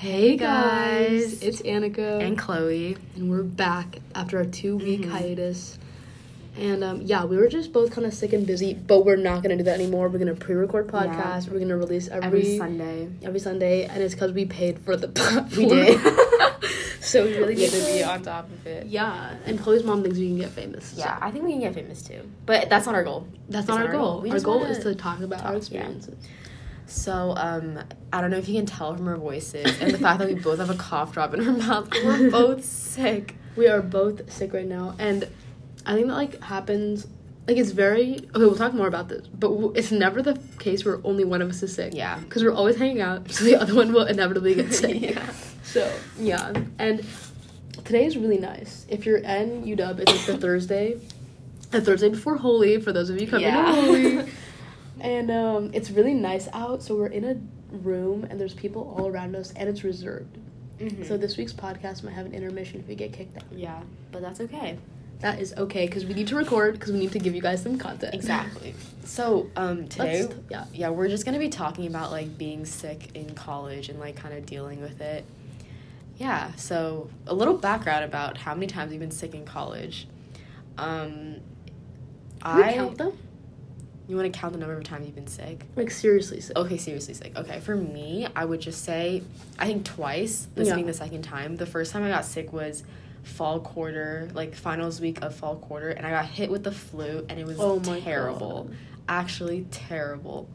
Hey guys, it's Annika and Chloe, and we're back after our 2-week hiatus. And we were just both kind of sick and busy, but we're not gonna do that anymore. We're gonna pre-record podcasts. Yeah. We're gonna release every Sunday, and it's because we paid for the platform. We did, so we really need to be on top of it. Yeah, and Chloe's mom thinks we can get famous. Yeah, so I think we can get famous too, but that's not our goal. That's not our goal. Our goal is to talk about our experiences. Yeah. So, I don't know if you can tell from our voices and the fact that we both have a cough drop in our mouth. We're both sick. We are both sick right now. And I think that, happens... we'll talk more about this, but it's never the case where only one of us is sick. Yeah. Because we're always hanging out, so the other one will inevitably get sick. Yeah. So, yeah. And today is really nice. If you're in UW, it's, the Thursday before Holy, for those of you coming to Holy. And it's really nice out, so we're in a room, and there's people all around us, and it's reserved. Mm-hmm. So this week's podcast might have an intermission if we get kicked out. Yeah, but that's okay. That is okay, because we need to record, because we need to give you guys some content. Exactly. So today, we're just going to be talking about, being sick in college and, kind of dealing with it. Yeah, so a little background about how many times you've been sick in college. Can we count them? You want to count the number of times you've been sick? Seriously sick. Okay, seriously sick. Okay, for me, I would just say, I think twice, this being the second time. The first time I got sick was fall quarter, finals week of fall quarter, and I got hit with the flu, and it was terrible. God. Actually terrible.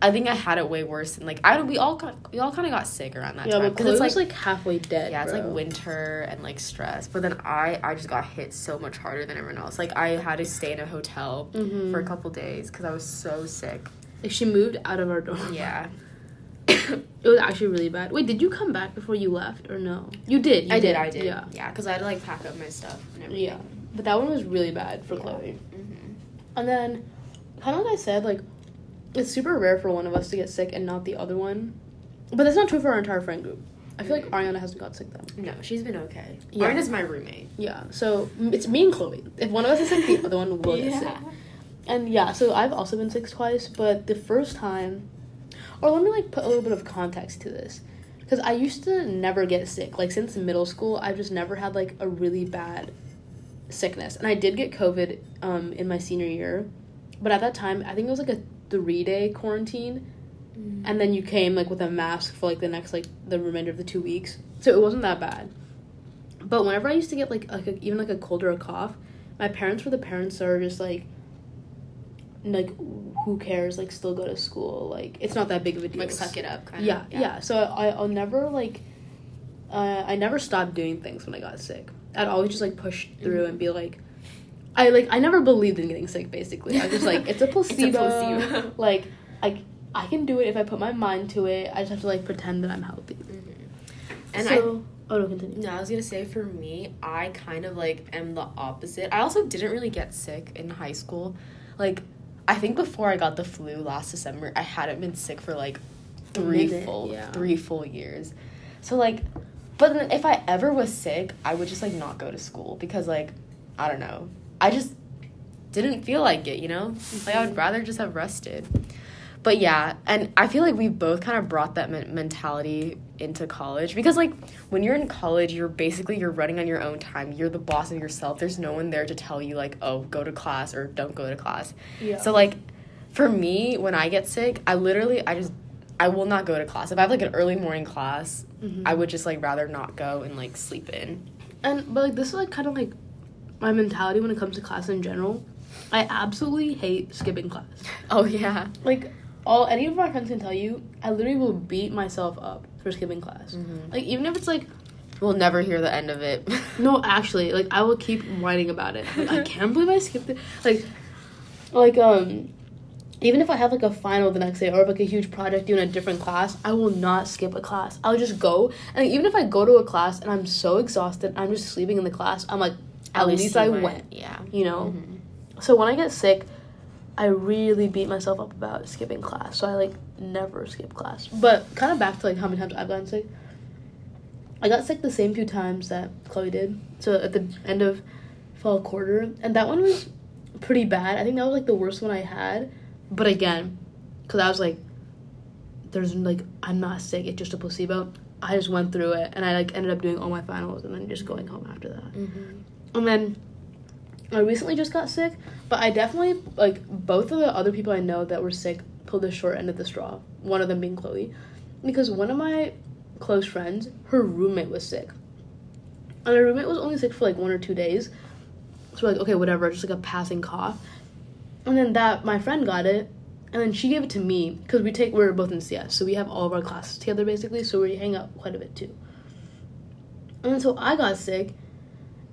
I think I had it way worse, and, we all kind of got sick around that time. Because it was, halfway dead, yeah, it's, winter and, stress. But then I just got hit so much harder than everyone else. I had to stay in a hotel for a couple days because I was so sick. She moved out of our dorm. Yeah. It was actually really bad. Wait, did you come back before you left, or no? You did. I did. Yeah, because I had to, pack up my stuff and everything. Yeah. But that one was really bad for Chloe. Mm-hmm. And then, kind of like I said, it's super rare for one of us to get sick and not the other one. But that's not true for our entire friend group. I feel like Ariana hasn't got sick, though. No, she's been okay. Yeah. Ariana's my roommate. Yeah, so it's me and Chloe. If one of us is sick, the other one will get sick. And, so I've also been sick twice, but the first time... Or let me, put a little bit of context to this. Because I used to never get sick. Since middle school, I've just never had, a really bad sickness. And I did get COVID in my senior year. But at that time, I think it was, a 3-day quarantine, and then you came with a mask for the next the remainder of the 2 weeks, so it wasn't that bad. But whenever I used to get even a cold or a cough, my parents were the parents that are just who cares, still go to school, it's not that big of a deal, suck it up kind of. Yeah, so I'll never I never stopped doing things when I got sick. I'd always just push through and be I never believed in getting sick, basically. I was just it's a placebo. I can do it if I put my mind to it. I just have to, pretend that I'm healthy. Mm-hmm. And so, no, continue. No, I was going to say, for me, I kind of, am the opposite. I also didn't really get sick in high school. I think before I got the flu last December, I hadn't been sick for, three full years. So, but then if I ever was sick, I would just, not go to school because, I don't know. I just didn't feel like it, you know? I would rather just have rested. But, yeah, and I feel we both kind of brought that mentality into college. Because, when you're in college, you're running on your own time. You're the boss of yourself. There's no one there to tell you, oh, go to class or don't go to class. Yeah. So, for me, when I get sick, I will not go to class. If I have, an early morning class, I would just, rather not go and, sleep in. And, but, this is, kind of, my mentality when it comes to class in general. I absolutely hate skipping class. Oh, yeah. Any of my friends can tell you, I literally will beat myself up for skipping class. Mm-hmm. Even if it's, we'll never hear the end of it. No, actually, I will keep whining about it. I can't believe I skipped it. Even if I have, a final the next day or, a huge project due in a different class, I will not skip a class. I'll just go. And even if I go to a class and I'm so exhausted, I'm just sleeping in the class, I'm at least I went. Yeah. You know? Mm-hmm. So when I get sick, I really beat myself up about skipping class. So I, never skip class. But kind of back to, how many times I've gotten sick. I got sick the same few times that Chloe did. So at the end of fall quarter. And that one was pretty bad. I think that was, the worst one I had. But again, because I was, there's like, I'm not sick, it's just a placebo. I just went through it, and I like ended up doing all my finals and then just going home after that. Mm-hmm. And then I recently just got sick, but I definitely, like, both of the other people I know that were sick pulled the short end of the straw, one of them being Chloe, because one of my close friends, her roommate was sick, and her roommate was only sick for like 1 or 2 days, so we're like, okay, whatever, just like a passing cough. And then that my friend got it, and then she gave it to me, because we're both in CS, so we have all of our classes together basically, so we hang out quite a bit too. And then so I got sick,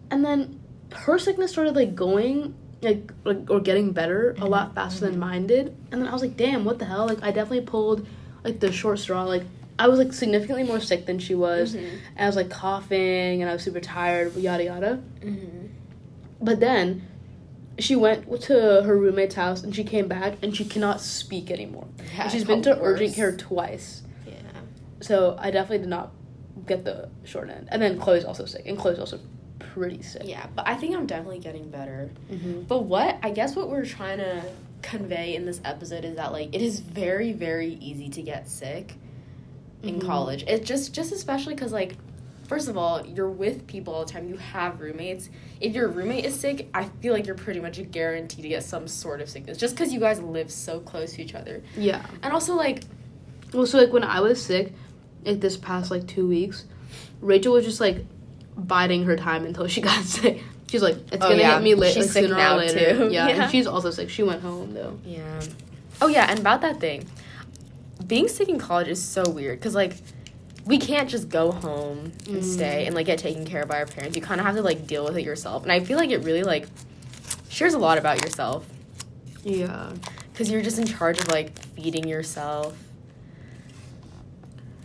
and then her sickness started like going like or getting better a lot faster than mine did. And then I was like, damn, what the hell, like I definitely pulled like the short straw. Like I was like significantly more sick than she was, and I was like coughing and I was super tired, yada yada. But then she went to her roommate's house and she came back and she cannot speak anymore. Yeah, and she's been to urgent care twice. Yeah. So I definitely did not get the short end. And then Chloe's also sick, and Chloe's also pretty sick. Yeah, but I think I'm definitely getting better. Mm-hmm. But I guess what we're trying to convey in this episode is that, like, it is very, very easy to get sick in college. It's just especially because, like, first of all, you're with people all the time. You have roommates. If your roommate is sick, I feel like you're pretty much guaranteed to get some sort of sickness just because you guys live so close to each other. Yeah. And also, like... Well, so, like, when I was sick, like, this past, like, 2 weeks, Rachel was just, like, biding her time until she got sick. She's like, it's going to hit me later. She's sick now, too. Yeah, and she's also sick. She went home, though. Yeah. Oh, yeah, and about that thing. Being sick in college is so weird because, like... We can't just go home and stay and, like, get taken care of by our parents. You kind of have to, like, deal with it yourself. And I feel like it really, like, shares a lot about yourself. Yeah. Because you're just in charge of, like, feeding yourself.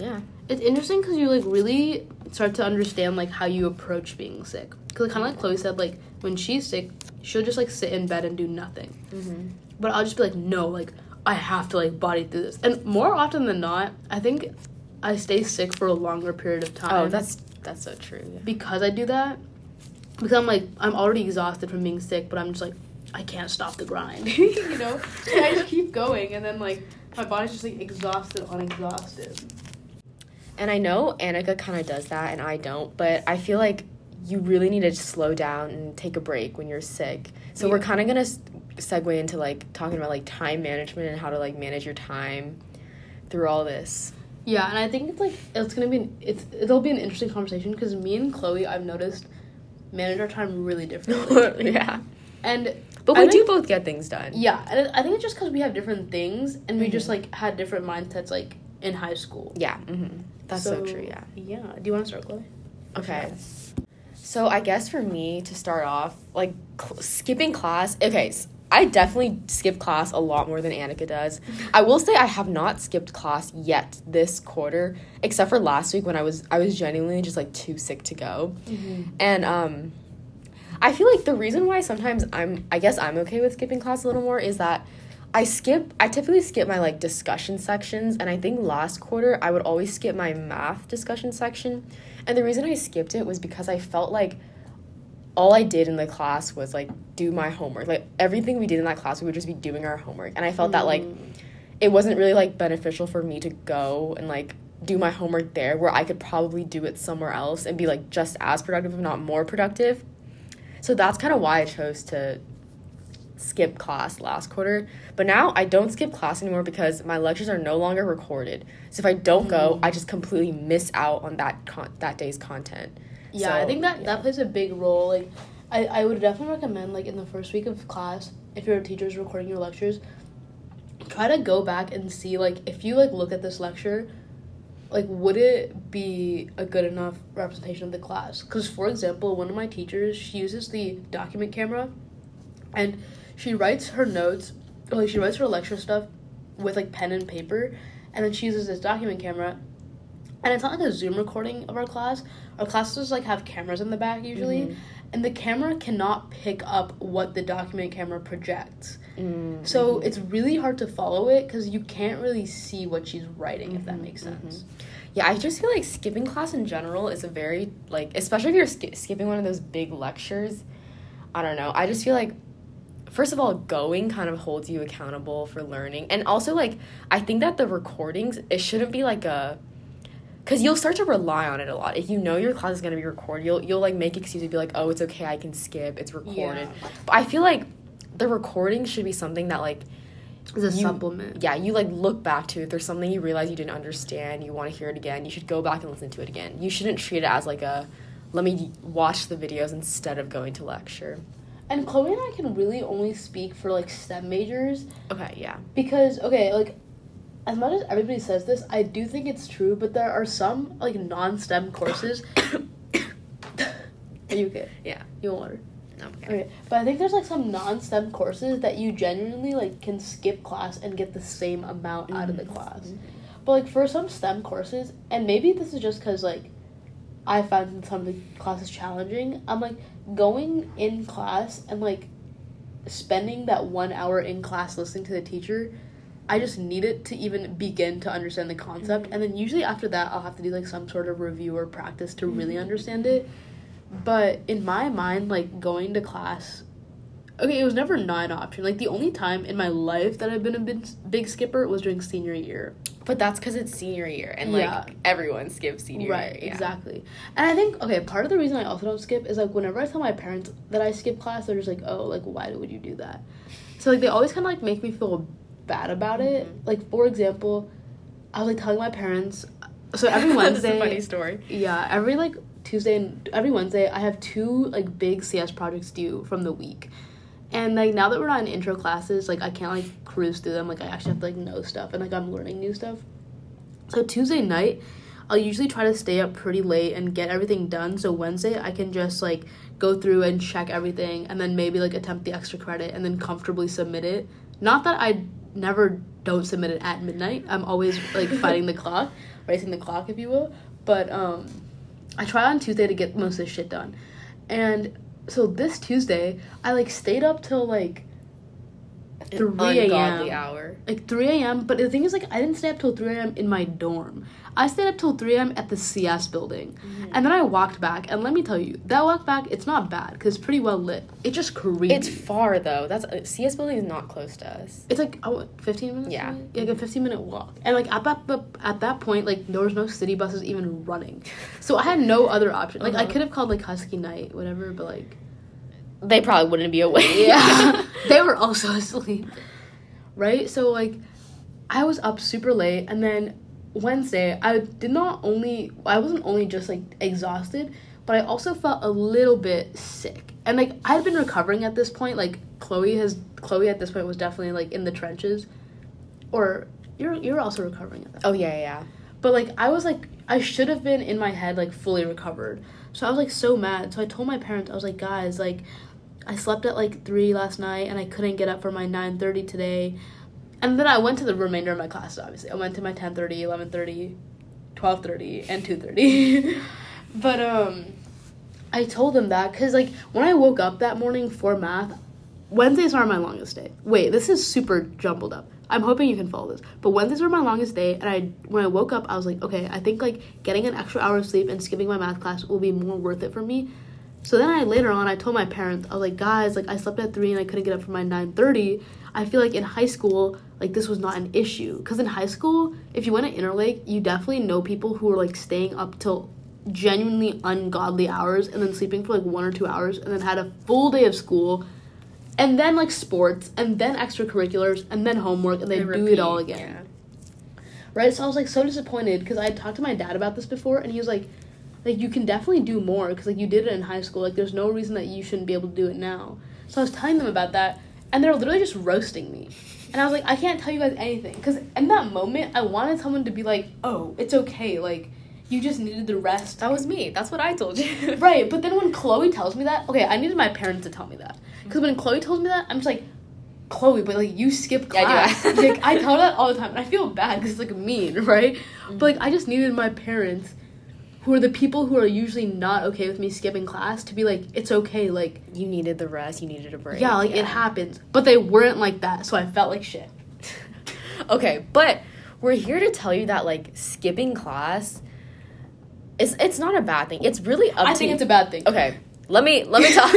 Yeah. It's interesting because you, like, really start to understand, like, how you approach being sick. Because, like, kind of like Chloe said, like, when she's sick, she'll just, like, sit in bed and do nothing. Mm-hmm. But I'll just be like, no, like, I have to, like, body through this. And more often than not, I think... I stay sick for a longer period of time. Oh, that's so true. Yeah. Because I do that. Because I'm like, I'm already exhausted from being sick, but I'm just like, I can't stop the grind. You know? And I just keep going, and then, like, my body's just, like, exhausted. And I know Annika kind of does that, and I don't, but I feel like you really need to slow down and take a break when you're sick. So we're kind of going to segue into, like, talking about, like, time management and how to, like, manage your time through all this. Yeah, and I think it's, like, it's going to be, it'll be an interesting conversation because me and Chloe, I've noticed, manage our time really differently. Yeah. But we do both get things done. Yeah, and I think it's just because we have different things and we just, like, had different mindsets, like, in high school. Yeah. Mm-hmm. That's so true, yeah. Yeah. Do you want to start, Chloe? Okay. So I guess for me to start off, like, skipping class, okay, so I definitely skip class a lot more than Annika does. I will say I have not skipped class yet this quarter, except for last week when I was genuinely just, like, too sick to go. Mm-hmm. And I feel like the reason why sometimes I guess I'm okay with skipping class a little more is that I typically skip my, like, discussion sections, and I think last quarter I would always skip my math discussion section. And the reason I skipped it was because I felt like all I did in the class was, like, do my homework. Like, everything we did in that class, we would just be doing our homework. And I felt that, like, it wasn't really, like, beneficial for me to go and, like, do my homework there where I could probably do it somewhere else and be, like, just as productive, if not more productive. So that's kind of why I chose to skip class last quarter. But now I don't skip class anymore because my lectures are no longer recorded. So if I don't go, I just completely miss out on that day's content. Yeah, so, I think that plays a big role. Like, I would definitely recommend, like, in the first week of class, if your teacher's recording your lectures, try to go back and see, like, if you, like, look at this lecture, like, would it be a good enough representation of the class? Because, for example, one of my teachers, she uses the document camera, and she writes her notes, or, like, she writes her lecture stuff with, like, pen and paper, and then she uses this document camera. And it's not, like, a Zoom recording of our class. Our classes, like, have cameras in the back, usually. Mm-hmm. And the camera cannot pick up what the document camera projects. Mm-hmm. So it's really hard to follow it because you can't really see what she's writing, if that makes sense. Mm-hmm. Yeah, I just feel like skipping class in general is a very, like, especially if you're skipping one of those big lectures. I don't know. I just feel like first of all, going kind of holds you accountable for learning. And also, like, I think that the recordings, it shouldn't be like a, because you'll start to rely on it a lot. If you know your class is going to be recorded, you'll like make excuses and be like, oh, it's okay, I can skip, it's recorded. Yeah. But I feel like the recording should be something that, like, it's a supplement. Yeah, you, like, look back to. If there's something you realize you didn't understand, you want to hear it again, you should go back and listen to it again. You shouldn't treat it as, like, a, let me watch the videos instead of going to lecture. And Chloe and I can really only speak for, like, STEM majors. Okay, yeah. Because, okay, like, as much as everybody says this, I do think it's true, but there are some, like, non-STEM courses. Are you okay? Yeah. You want water? Okay. But I think there's, like, some non-STEM courses that you genuinely, like, can skip class and get the same amount out of the class. But, like, for some STEM courses, and maybe this is just because, like, I found some of the classes challenging, I'm, like, going in class and, like, spending that 1 hour in class listening to the teacher, I just need it to even begin to understand the concept. And then usually after that, I'll have to do, like, some sort of review or practice to really understand it. But in my mind, like, going to class, okay, it was never not an option. Like, the only time in my life that I've been a big skipper was during senior year. But that's because it's senior year, and, like, everyone skips senior year. Right, yeah. Exactly. And I think, okay, part of the reason I also don't skip is, like, whenever I tell my parents that I skip class, they're just like, oh, like, why would you do that? So, like, they always kind of, like, make me feel bad about it. Like, for example, I was, like, telling my parents, so every Wednesday. That's a funny story. Yeah, every Wednesday I have two, like, big CS projects due from the week, and, like, now that we're not in intro classes, like, I can't, like, cruise through them. Like, I actually have to, like, know stuff, and, like, I'm learning new stuff. So Tuesday night I'll usually try to stay up pretty late and get everything done, so Wednesday I can just, like, go through and check everything, and then maybe, like, attempt the extra credit and then comfortably submit it. Not that I never don't submit it at midnight, I'm always, like, fighting the clock, racing the clock, if you will, but I tried on Tuesday to get most of this shit done. And so this Tuesday, I, like, stayed up till, like, 3 a.m. Ungodly hour. Like, 3 a.m. But the thing is, like, I didn't stay up till 3 a.m. in my dorm. I stayed up till 3 a.m. at the CS building. And then I walked back. And let me tell you, that walk back, it's not bad because it's pretty well lit. It's just creepy. It's far, though. CS building is not close to us. It's, like, 15 minutes? Yeah. Like, a 15-minute walk. And, like, at that point, like, there was no city buses even running. So I had no other option. Like, I could have called, like, Husky Night, whatever, but, like, they probably wouldn't be awake. Yeah. They were also asleep. Right? So, like, I was up super late, and then Wednesday, I wasn't only just, like, exhausted, but I also felt a little bit sick. And, like, I had been recovering at this point. Like, Chloe at this point was definitely, like, in the trenches. Or you're also recovering at that point. Oh, yeah. But, like, I was, like, I should have been in my head, like, fully recovered. So I was, like, so mad. So I told my parents, I was like, guys, like, I slept at, like, 3 last night, and I couldn't get up for my 9:30 today. And then I went to the remainder of my classes, obviously. I went to my 10:30, 11:30, 12:30, and 2:30. But I told them that because, like, when I woke up that morning for math, Wednesdays are my longest day. Wait, this is super jumbled up. I'm hoping you can follow this. But Wednesdays were my longest day, and when I woke up, I was like, okay, I think, like, getting an extra hour of sleep and skipping my math class will be more worth it for me. So then later on, I told my parents, I was like, guys, like, I slept at 3 and I couldn't get up for my 9:30. I feel like in high school, like, this was not an issue. Because in high school, if you went to Interlake, you definitely know people who were, like, staying up till genuinely ungodly hours and then sleeping for, like, 1 or 2 hours and then had a full day of school. And then, like, sports, and then extracurriculars, and then homework, and they do it all again. Yeah. Right? So I was, like, so disappointed, because I had talked to my dad about this before, and he was like, you can definitely do more, because, like, you did it in high school. Like, there's no reason that you shouldn't be able to do it now. So I was telling them about that, and they were literally just roasting me. And I was like, I can't tell you guys anything, because in that moment, I wanted someone to be like, oh, it's okay, like, you just needed the rest. That was me. That's what I told you. Right. But then when Chloe tells me that, okay, I needed my parents to tell me that. Because when Chloe tells me that, I'm just like, Chloe, but, like, you skip class. Yeah, I do. Like, I tell her that all the time. And I feel bad because it's, like, mean, right? Mm-hmm. But, like, I just needed my parents, who are the people who are usually not okay with me skipping class, to be like, it's okay. Like, you needed the rest. You needed a break. Yeah, like, it happens. But they weren't like that. So I felt like shit. Okay. But we're here to tell you that, like, skipping class, it's not a bad thing. It's really up to you. I think it's a bad thing. Okay. Let me talk.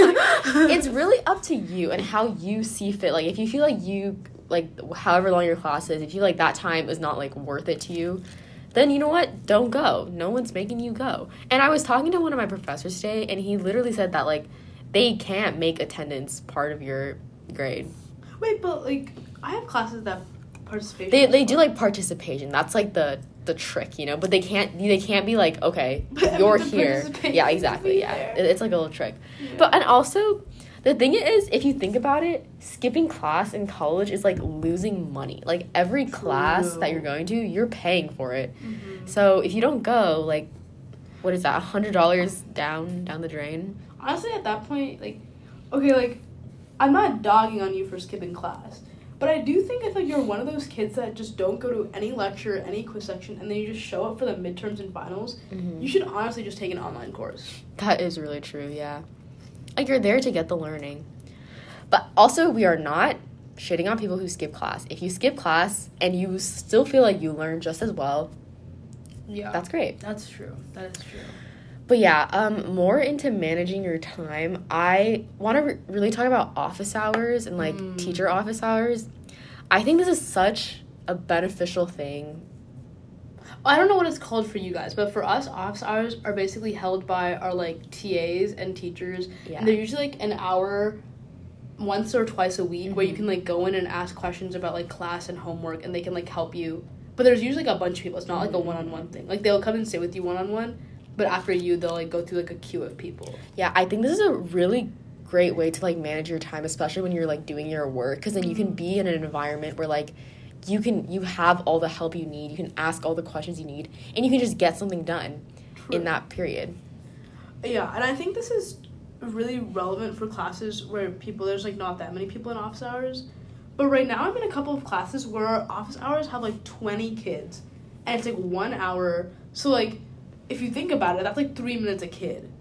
It's really up to you and how you see fit. Like, if you feel like you, like, however long your class is, if you feel like that time is not, like, worth it to you, then you know what? Don't go. No one's making you go. And I was talking to one of my professors today, and he literally said that, like, they can't make attendance part of your grade. Wait, but, like, I have classes that participation. They do, like, participation. That's, like, the trick, you know, but they can't be like, okay, but you're here. Yeah, exactly. Yeah, it's like a little trick. Yeah. But and also the thing is, if you think about it, skipping class in college is like losing money. Like every class that you're going to, you're paying for it. Mm-hmm. So if you don't go, like, what is that, $100 down the drain? Honestly, at that point, like, okay, like, I'm not dogging on you for skipping class. But I do think if, like, you're one of those kids that just don't go to any lecture, any quiz section, and then you just show up for the midterms and finals, mm-hmm. you should honestly just take an online course. That is really true, yeah. Like, you're there to get the learning. But also, we are not shitting on people who skip class. If you skip class and you still feel like you learn just as well, yeah, that's great. That's true. That is true. But yeah, more into managing your time, I want to really talk about office hours and, like, teacher office hours. I think this is such a beneficial thing. I don't know what it's called for you guys, but for us, office hours are basically held by our, like, TAs and teachers. Yeah. And they're usually, like, an hour once or twice a week, mm-hmm. where you can, like, go in and ask questions about, like, class and homework, and they can, like, help you. But there's usually, like, a bunch of people. It's not, like, a one-on-one thing. Like, they'll come and sit with you one-on-one. But after you, they'll, like, go through, like, a queue of people. Yeah, I think this is a really great way to, like, manage your time, especially when you're, like, doing your work. Because then you can be in an environment where, like, you have all the help you need. You can ask all the questions you need. And you can just get something done in that period. Yeah, and I think this is really relevant for classes where there's, like, not that many people in office hours. But right now I'm in a couple of classes where our office hours have, like, 20 kids. And it's, like, 1 hour. So, like, if you think about it, that's like 3 minutes a kid,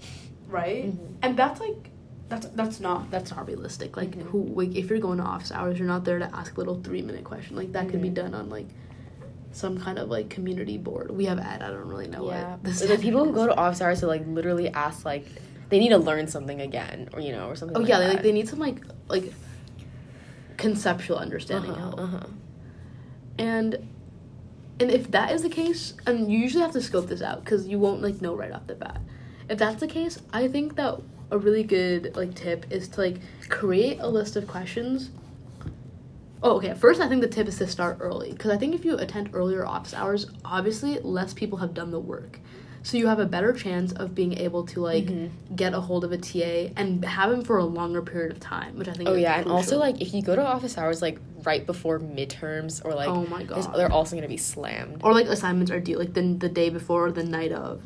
right? Mm-hmm. And that's like that's not realistic. Like, mm-hmm. If you're going to office hours, you're not there to ask a little 3-minute question. Like, that mm-hmm. could be done on, like, some kind of, like, community board. We have Ed. I don't really know what this is. The people who go to office hours to, like, literally ask, like, they need to learn something again, or, you know, or something. Oh, like, yeah, that. They, like, they need some like conceptual understanding help. And if that is the case, and you usually have to scope this out because you won't, like, know right off the bat. If that's the case, I think that a really good, like, tip is to, like, create a list of questions. Oh, okay. First, I think the tip is to start early, because I think if you attend earlier office hours, obviously less people have done the work. So you have a better chance of being able to, like, mm-hmm. get a hold of a TA and have him for a longer period of time, which I think is crucial. And also, like, if you go to office hours, like, right before midterms or, like, oh my God, they're also going to be slammed. Or, like, assignments are due, like, the day before or the night of.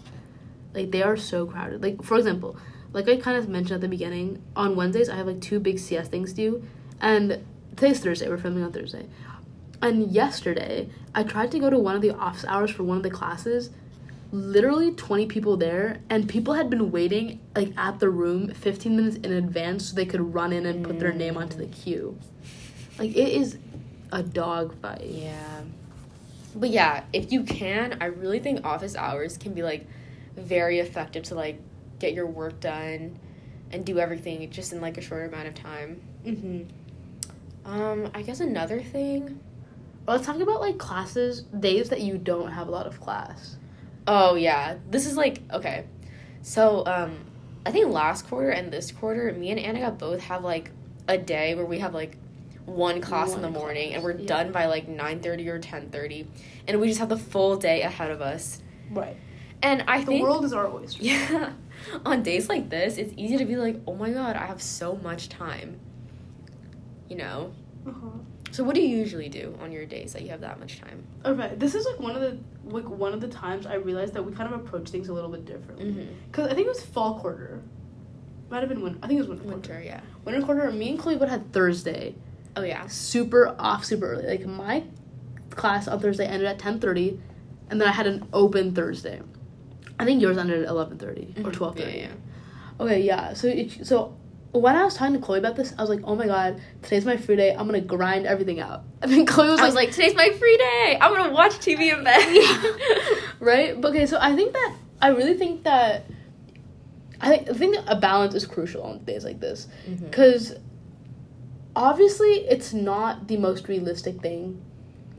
Like, they are so crowded. Like, for example, like I kind of mentioned at the beginning, on Wednesdays I have, like, 2 big CS things due. And today's Thursday. We're filming on Thursday. And yesterday I tried to go to one of the office hours for one of the classes. Literally 20 people there, and people had been waiting, like, at the room 15 minutes in advance so they could run in and put their name onto the queue. Like, it is a dog fight. Yeah. But yeah, if you can, I really think office hours can be, like, very effective to, like, get your work done and do everything just in, like, a short amount of time. Mm-hmm. I guess another thing, let's talk about, like, classes, days that you don't have a lot of class. Oh, yeah. This is, like, okay. So, I think last quarter and this quarter, me and Annika both have, like, a day where we have, like, one class in the morning, and we're done by, like, 9:30 or 10:30, and we just have the full day ahead of us. Right. And I think... the world is our oyster. Yeah. On days like this, it's easy to be like, oh, my God, I have so much time. You know? Uh-huh. So what do you usually do on your days that you have that much time? Okay, this is, like, one of the times I realized that we kind of approach things a little bit differently. Because mm-hmm. I think it was fall quarter. Might have been winter. I think it was winter quarter. Winter, yeah. Winter quarter, me and Chloe would have Thursday. Oh, yeah. Super early. Like, my class on Thursday ended at 10:30, and then I had an open Thursday. I think yours ended at 11:30 mm-hmm. or 12:30. Yeah. Okay, yeah. So when I was talking to Chloe about this, I was like, oh my God, today's my free day. I'm going to grind everything out. And then Chloe was like, today's my free day. I'm going to watch TV in bed. Right? But okay, so I really think that I think a balance is crucial on days like this, because obviously it's not the most realistic thing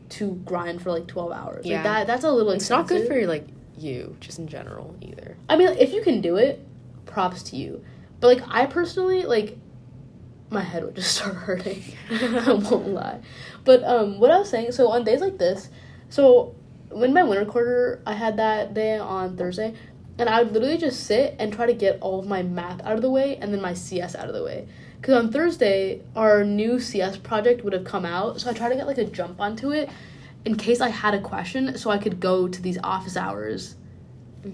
to grind for like 12 hours. Yeah. Like that's a little expensive. It's not good for like you just in general either. I mean, like, if you can do it, props to you. But like I personally, like my head would just start hurting. I won't lie. But what I was saying, so on days like this, so when my winter quarter, I had that day on Thursday, and I would literally just sit and try to get all of my math out of the way and then my CS out of the way. Because on Thursday, our new CS project would have come out, so I tried to get, like, a jump onto it in case I had a question so I could go to these office hours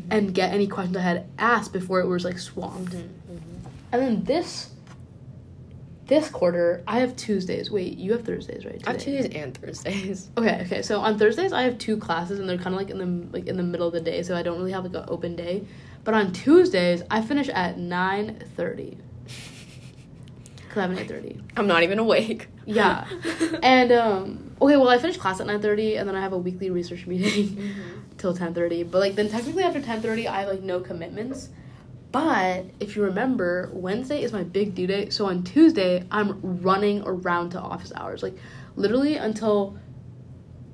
and get any questions I had asked before it was, like, swamped. And then this quarter, I have Tuesdays. Wait, you have Thursdays, right? Today. I have Tuesdays and Thursdays. Okay. So on Thursdays, I have two classes, and they're kind of in the middle of the day, so I don't really have like an open day. But on Tuesdays, I finish at 9:30. Cause I have an 8:30. I'm not even awake. Yeah. And okay, well, I finish class at 9:30, and then I have a weekly research meeting till 10:30. But like then technically after 10:30, I have like no commitments. But if you remember, Wednesday is my big due day. So on Tuesday, I'm running around to office hours. Like, literally until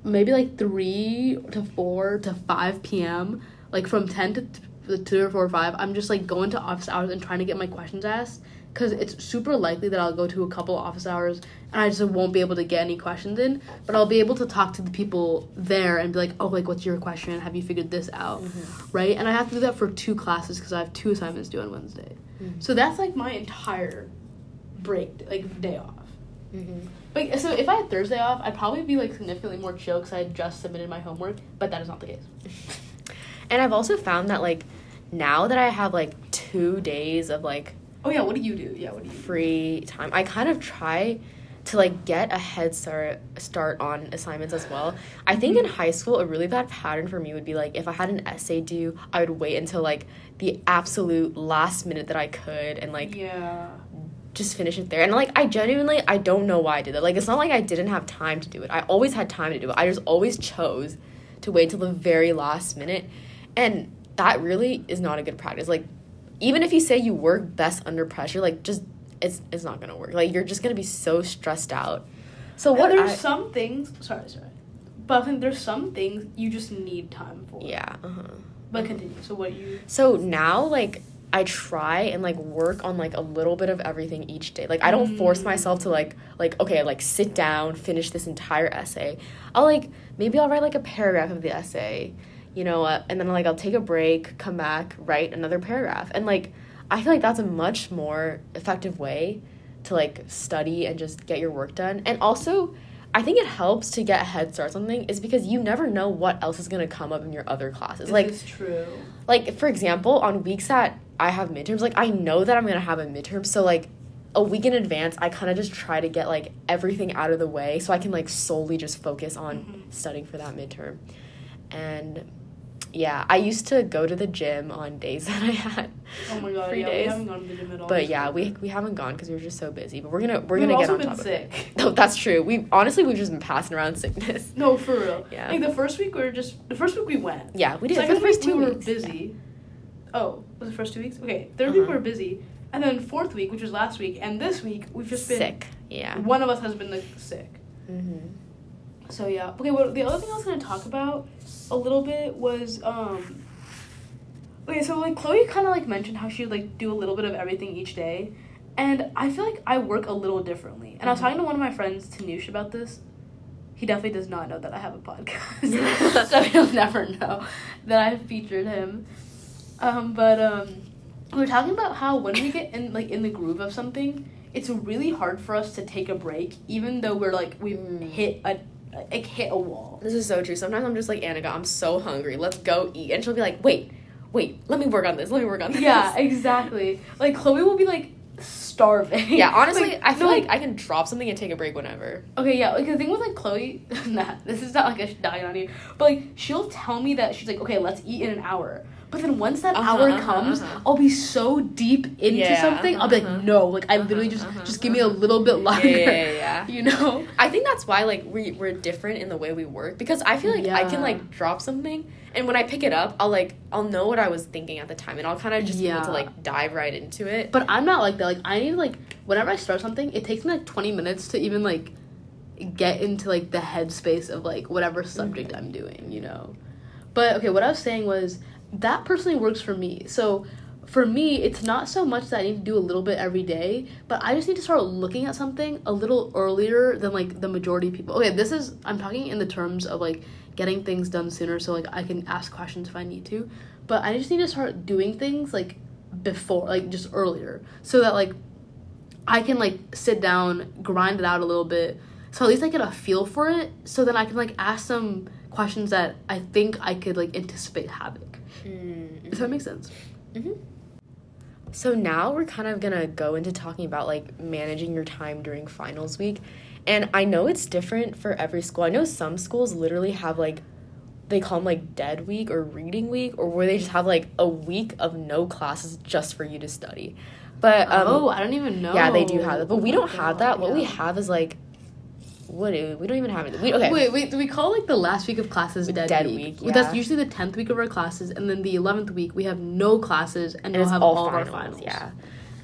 maybe, like, 3 to 4 to 5 p.m. Like, from 10 to 2 or 4 or 5, I'm just, like, going to office hours and trying to get my questions asked. Because it's super likely that I'll go to a couple office hours and I just won't be able to get any questions in. But I'll be able to talk to the people there and be like, oh, like, what's your question? Have you figured this out? Right? And I have to do that for two classes because I have two assignments due on Wednesday. So that's, like, my entire break, like, day off. Like, so if I had Thursday off, I'd probably be, like, significantly more chill because I had just submitted my homework. But that is not the case. And I've also found that, like, now that I have, like, 2 days of, like, oh, yeah, what do you do? Yeah, what do you do? Free time. I kind of try to, like, get a head start on assignments as well. I think in high school, a really bad pattern for me would be, like, if I had an essay due, I would wait until, like, the absolute last minute that I could and, like, just finish it there. And, like, I genuinely, I don't know why I did that. Like, it's not like I didn't have time to do it. I always had time to do it. I just always chose to wait till the very last minute. And that really is not a good practice. Like, even if you say you work best under pressure, like, just, it's not going to work. Like, you're just going to be so stressed out. So what there's some things, sorry. But I think there's some things you just need time for. Yeah, But continue, so what you... So now, like, I try and, like, work on, like, a little bit of everything each day. Like, I don't force myself to, like, okay, like, sit down, finish this entire essay. I'll, like, maybe I'll write, like, a paragraph of the essay, you know, and then, like, I'll take a break, come back, write another paragraph. And, like, I feel like that's a much more effective way to, like, study and just get your work done. And also, I think it helps to get a head start on something is because you never know what else is going to come up in your other classes. Like, this is true. Like, for example, on weeks that I have midterms, like, I know that I'm going to have a midterm. So, like, a week in advance, I kind of just try to get, like, everything out of the way so I can, like, solely just focus on studying for that midterm. And... yeah, I used to go to the gym on days that I had. Oh my god, free days. We haven't gone to the gym at all. But yeah, we haven't gone because we were just so busy. But we're gonna get on top of it. We've also been sick. No, that's true. We've just been passing around sickness. No, for real. Yeah. Like the first week we went. Yeah, we did. For the first 2 weeks we were busy. Yeah. Oh, was it the first 2 weeks? Okay, third week we were busy, and then fourth week, which was last week, and this week we've just been sick. Yeah. One of us has been like sick. So, yeah. Okay, well, the other thing I was going to talk about a little bit was, okay, so, like, Chloe kind of, like, mentioned how she would, like, do a little bit of everything each day. And I feel like I work a little differently. And I was talking to one of my friends, Tanoosh, about this. He definitely does not know that I have a podcast. So he'll never know that I featured him. We were talking about how when we get, in the groove of something, it's really hard for us to take a break, even though we're, like, we've hit a wall. This is so true. Sometimes I'm just like, Annika, I'm so hungry. Let's go eat. And she'll be like, wait, let me work on this. Yeah, exactly. Like, Chloe will be, like, starving. Yeah, honestly, like, I feel like I can drop something and take a break whenever. Okay, yeah, like, the thing with, like, Chloe, this is not, like, a dying on you, but, like, she'll tell me that she's like, okay, let's eat in an hour. But then once that hour comes, I'll be so deep into something, I'll be like, no, like, I literally just give me a little bit longer. Yeah. You know? I think that's why, like, we're different in the way we work, because I feel like I can, like, drop something, and And when I pick it up, I'll know what I was thinking at the time, and I'll kind of just be able to, dive right into it. But I'm not like that. I need, whenever I start something, it takes me, 20 minutes to even, get into, the headspace of, whatever subject I'm doing, you know? But, okay, what I was saying was that personally works for me. So, for me, it's not so much that I need to do a little bit every day, but I just need to start looking at something a little earlier than, the majority of people. Okay, I'm talking in the terms of, getting things done sooner so, I can ask questions if I need to. But I just need to start doing things, before, just earlier. So that, I can, sit down, grind it out a little bit. So at least I get a feel for it. So then I can, ask some questions that I think I could, anticipate having. Mm-hmm. Does that make sense? Mm-hmm. So now we're kind of going to go into talking about, managing your time during finals week. And I know it's different for every school. I know some schools literally have, they call them, dead week or reading week, or where they just have, a week of no classes just for you to study. But I don't even know. Yeah, they do have that. But we don't have that. What we have is, we don't even have it. Wait, do we call, the last week of classes dead week? Yeah. That's usually the 10th week of our classes, and then the 11th week, we have no classes, and we'll have all of our finals. Yeah.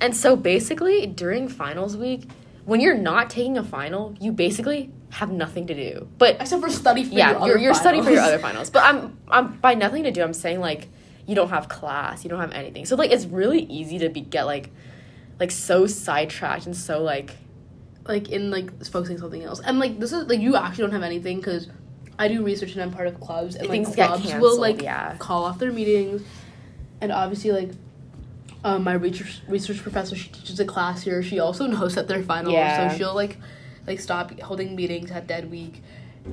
And so, basically, during finals week, when you're not taking a final, you basically have nothing to do. But except for study for your other finals. Yeah, you're studying for your other finals. But I'm by nothing to do, I'm saying, you don't have class, you don't have anything. So, it's really easy to get, so sidetracked and so, focusing on something else. And, this is, you actually don't have anything because I do research and I'm part of clubs. And, things clubs get canceled, will, call off their meetings. And, obviously, my research professor, she teaches a class here. She also hosts at their finals, so she'll stop holding meetings at dead week.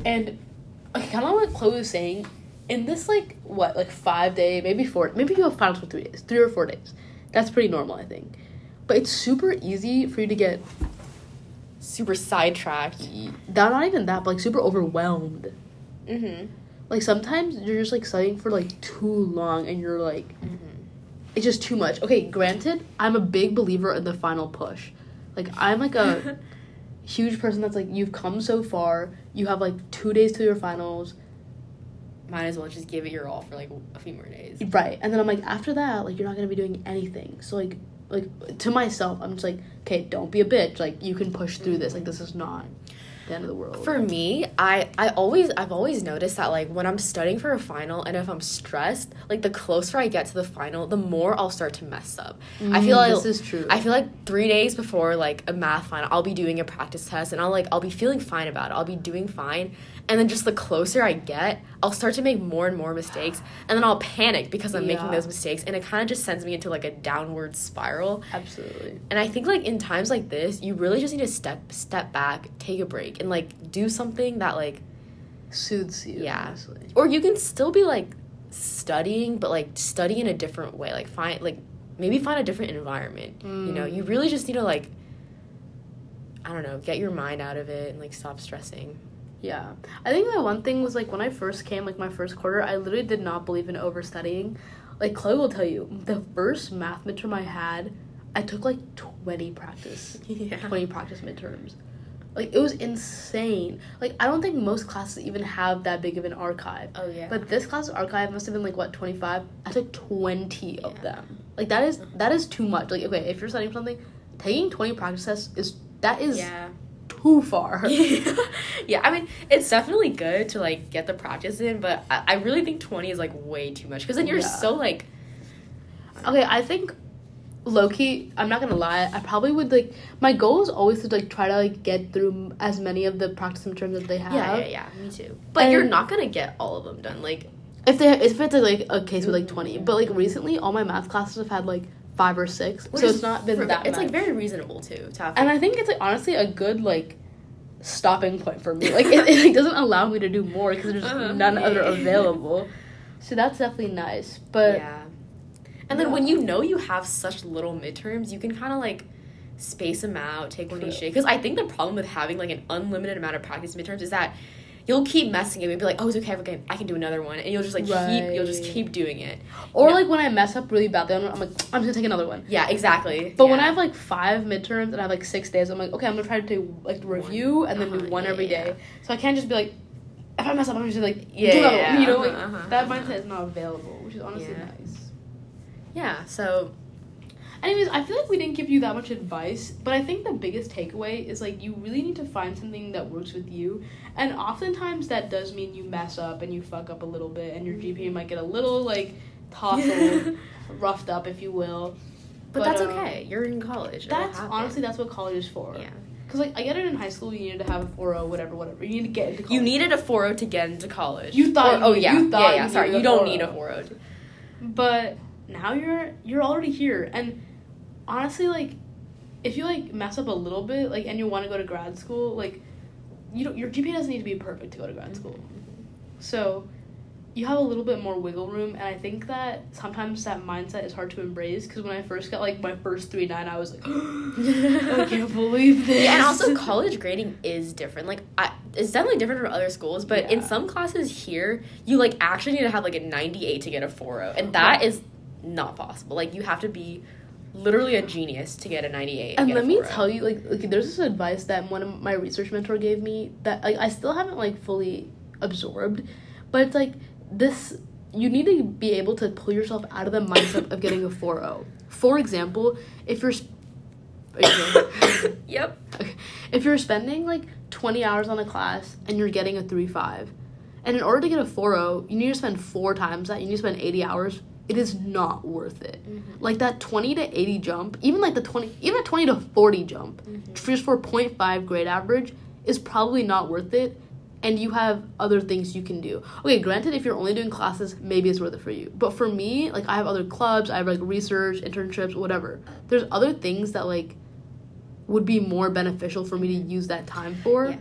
And kind of what Chloe was saying, in this 5 day, maybe 4, maybe you have finals for 3 days, 3 or 4 days. That's pretty normal, I think. But it's super easy for you to get super sidetracked. Not even that, but super overwhelmed. Mm-hmm. Sometimes you're just studying for too long, and you're Mm-hmm. It's just too much. Okay, granted, I'm a big believer in the final push. I'm, a huge person that's, you've come so far. You have, 2 days to your finals. Might as well just give it your all for, a few more days. Right. And then I'm, after that, you're not going to be doing anything. So, to myself, I'm just okay, don't be a bitch. You can push through this. This is not the end of the world. For me, I've always noticed that when I'm studying for a final and if I'm stressed, the closer I get to the final, the more I'll start to mess up. I feel like this is true. I feel 3 days before a math final, I'll be doing a practice test and I'll be feeling fine about it. I'll be doing fine, and then just the closer I get, I'll start to make more and more mistakes, and then I'll panic because I'm making those mistakes, and it kind of just sends me into a downward spiral. Absolutely. And I think in times like this, you really just need to step back, take a break, and do something that soothes you. Yeah. Honestly. Or you can still be studying, but study in a different way. Find maybe find a different environment. Mm. You know, you really just need to I don't know, get your mind out of it and stop stressing. Yeah. I think my one thing was when I first came, my first quarter, I literally did not believe in overstudying. Chloe will tell you, the first math midterm I had, I took 20 practice midterms. It was insane. I don't think most classes even have that big of an archive. Oh, yeah. But this class archive must have been, 25? I took 20 of them. That is too much. Okay, if you're studying something, taking 20 practice tests is too far. Yeah, I mean, it's definitely good to, get the practice in, but I really think 20 is, way too much. Because then you're so, Okay, I think low-key, I'm not gonna lie, I probably would, my goal is always to, try to, get through as many of the practice midterms that they have. Yeah, me too. But you're not gonna get all of them done, If it's, a case with, 20. But, recently, all my math classes have had, 5 or 6. So it's not been that much. It's, very reasonable, too, to have. And I think it's, honestly, a good, stopping point for me. It doesn't allow me to do more because there's none other available. So that's definitely nice. But... yeah. And then when you have such little midterms, you can kind of, space them out, take one each day. Because I think the problem with having, an unlimited amount of practice midterms is that you'll keep messing it and be like, oh, it's okay, I can do another one. And you'll just, you'll just keep doing it. Or, when I mess up really badly, I'm just going to take another one. Yeah, exactly. But when I have, 5 midterms and I have, 6 days, I'm okay, I'm going to try to do, review and then do one every day. So I can't just be like... if I mess up, I'm just like, yeah, you know, that mindset is not available, which is honestly nice. Yeah, so... Anyways, I feel like we didn't give you that much advice, but I think the biggest takeaway is, like, you really need to find something that works with you, and oftentimes that does mean you mess up and you fuck up a little bit, and your GPA might get a little, like, tousled, roughed up, if you will. But that's okay. You're in college. Honestly, that's what college is for. Yeah. Because, like, I get it in high school, you needed to have a 4.0, whatever. You need to get into college. You needed a 4.0 to get into college. You don't need a 4.0. But... now you're already here, and honestly, like, if you, like, mess up a little bit, like, and you want to go to grad school, like, your GPA doesn't need to be perfect to go to grad school. So you have a little bit more wiggle room, and I think that sometimes that mindset is hard to embrace, because when I first got, like, my first 3.9, I was like, I can't believe this. Yeah, and also college grading is different. Like, it's definitely different from other schools, but in some classes here, you, like, actually need to have, like, a 98 to get a 4.0, and that is... not possible. Like, you have to be literally a genius to get a 98. And let me tell you, like, there's this advice that one of my research mentor gave me that, like, I still haven't, like, fully absorbed, but it's like this: you need to be able to pull yourself out of the mindset of getting a 4.0. For example, if you're if you're spending, like, 20 hours on a class and you're getting a 3.5, and in order to get a 4.0, you need to spend 4 times that. You need to spend 80 hours. It is not worth it. Mm-hmm. Like, that 20 to 80 jump, even a 20 to 40 jump, just for 0.5 grade average, is probably not worth it, and you have other things you can do. Okay, granted, if you're only doing classes, maybe it's worth it for you. But for me, like, I have other clubs, I have, like, research, internships, whatever. There's other things that, like, would be more beneficial for me to use that time for. Yeah.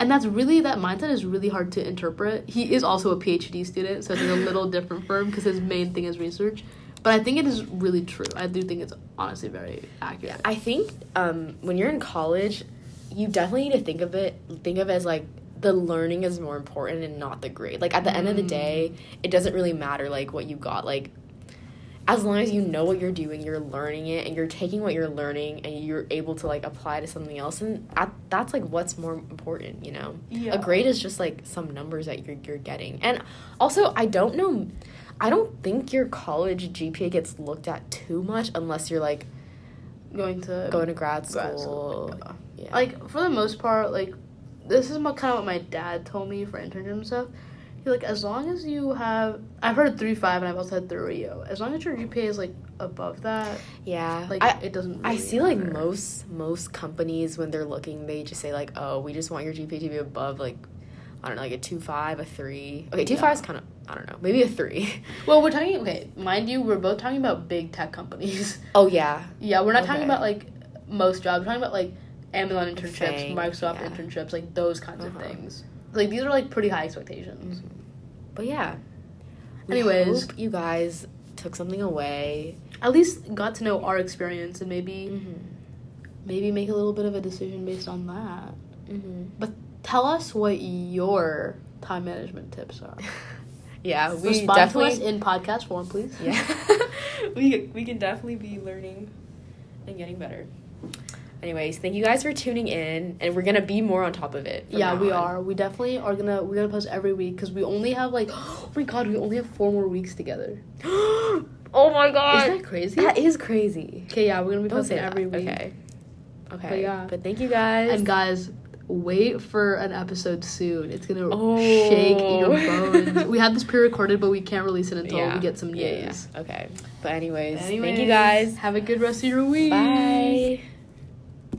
And that mindset is really hard to interpret. He is also a PhD student, so it's a little different for him because his main thing is research. But I think it is really true. I do think it's honestly very accurate. Yeah, I think when you're in college, you definitely need to think of it as, like, the learning is more important and not the grade. Like, at the end of the day, it doesn't really matter, like, what you got. Like, as long as you know what you're doing, you're learning it, and you're taking what you're learning, and you're able to, like, apply to something else, and that's, like, what's more important, you know? Yeah. A grade is just, like, some numbers that you're getting. And also, I don't think your college GPA gets looked at too much unless you're, like, going to grad school. Yeah. Like, for the most part, like, this is kind of what my dad told me for internship and stuff. Like, as long as you have... I've heard 3.5, and I've also had 3.0. As long as your GPA is, like, above that... Yeah. Like, it doesn't really matter. Like, most companies, when they're looking, they just say, like, oh, we just want your GPA to be above, like, I don't know, like, a 2.5, a 3. Okay, 2.5 is kind of... I don't know. Maybe a 3. Well, we're talking... Okay, mind you, we're both talking about big tech companies. Oh, yeah. Yeah, we're not talking about, like, most jobs. We're talking about, like, Amazon internships, Microsoft internships, like, those kinds of things. Like, these are, like, pretty high expectations. Mm-hmm. But, yeah. Anyways. Hope you guys took something away. At least got to know our experience and maybe make a little bit of a decision based on that. Mm-hmm. But tell us what your time management tips are. Yeah, we respond definitely... to us in podcast form, please. Yeah. we can definitely be learning and getting better. Anyways, thank you guys for tuning in, and we're gonna be more on top of it. Yeah, we are. We definitely are gonna. We're gonna post every week because we only have we only have 4 more weeks together. Oh my god, isn't that crazy? That is crazy. Okay, yeah, we're gonna be posting every week. Okay. But, yeah. But thank you guys. And guys, wait for an episode soon. It's gonna shake your bones. We had this pre-recorded, but we can't release it until we get some news. Yeah. Okay. But anyways, thank you guys. Have a good rest of your week. Bye.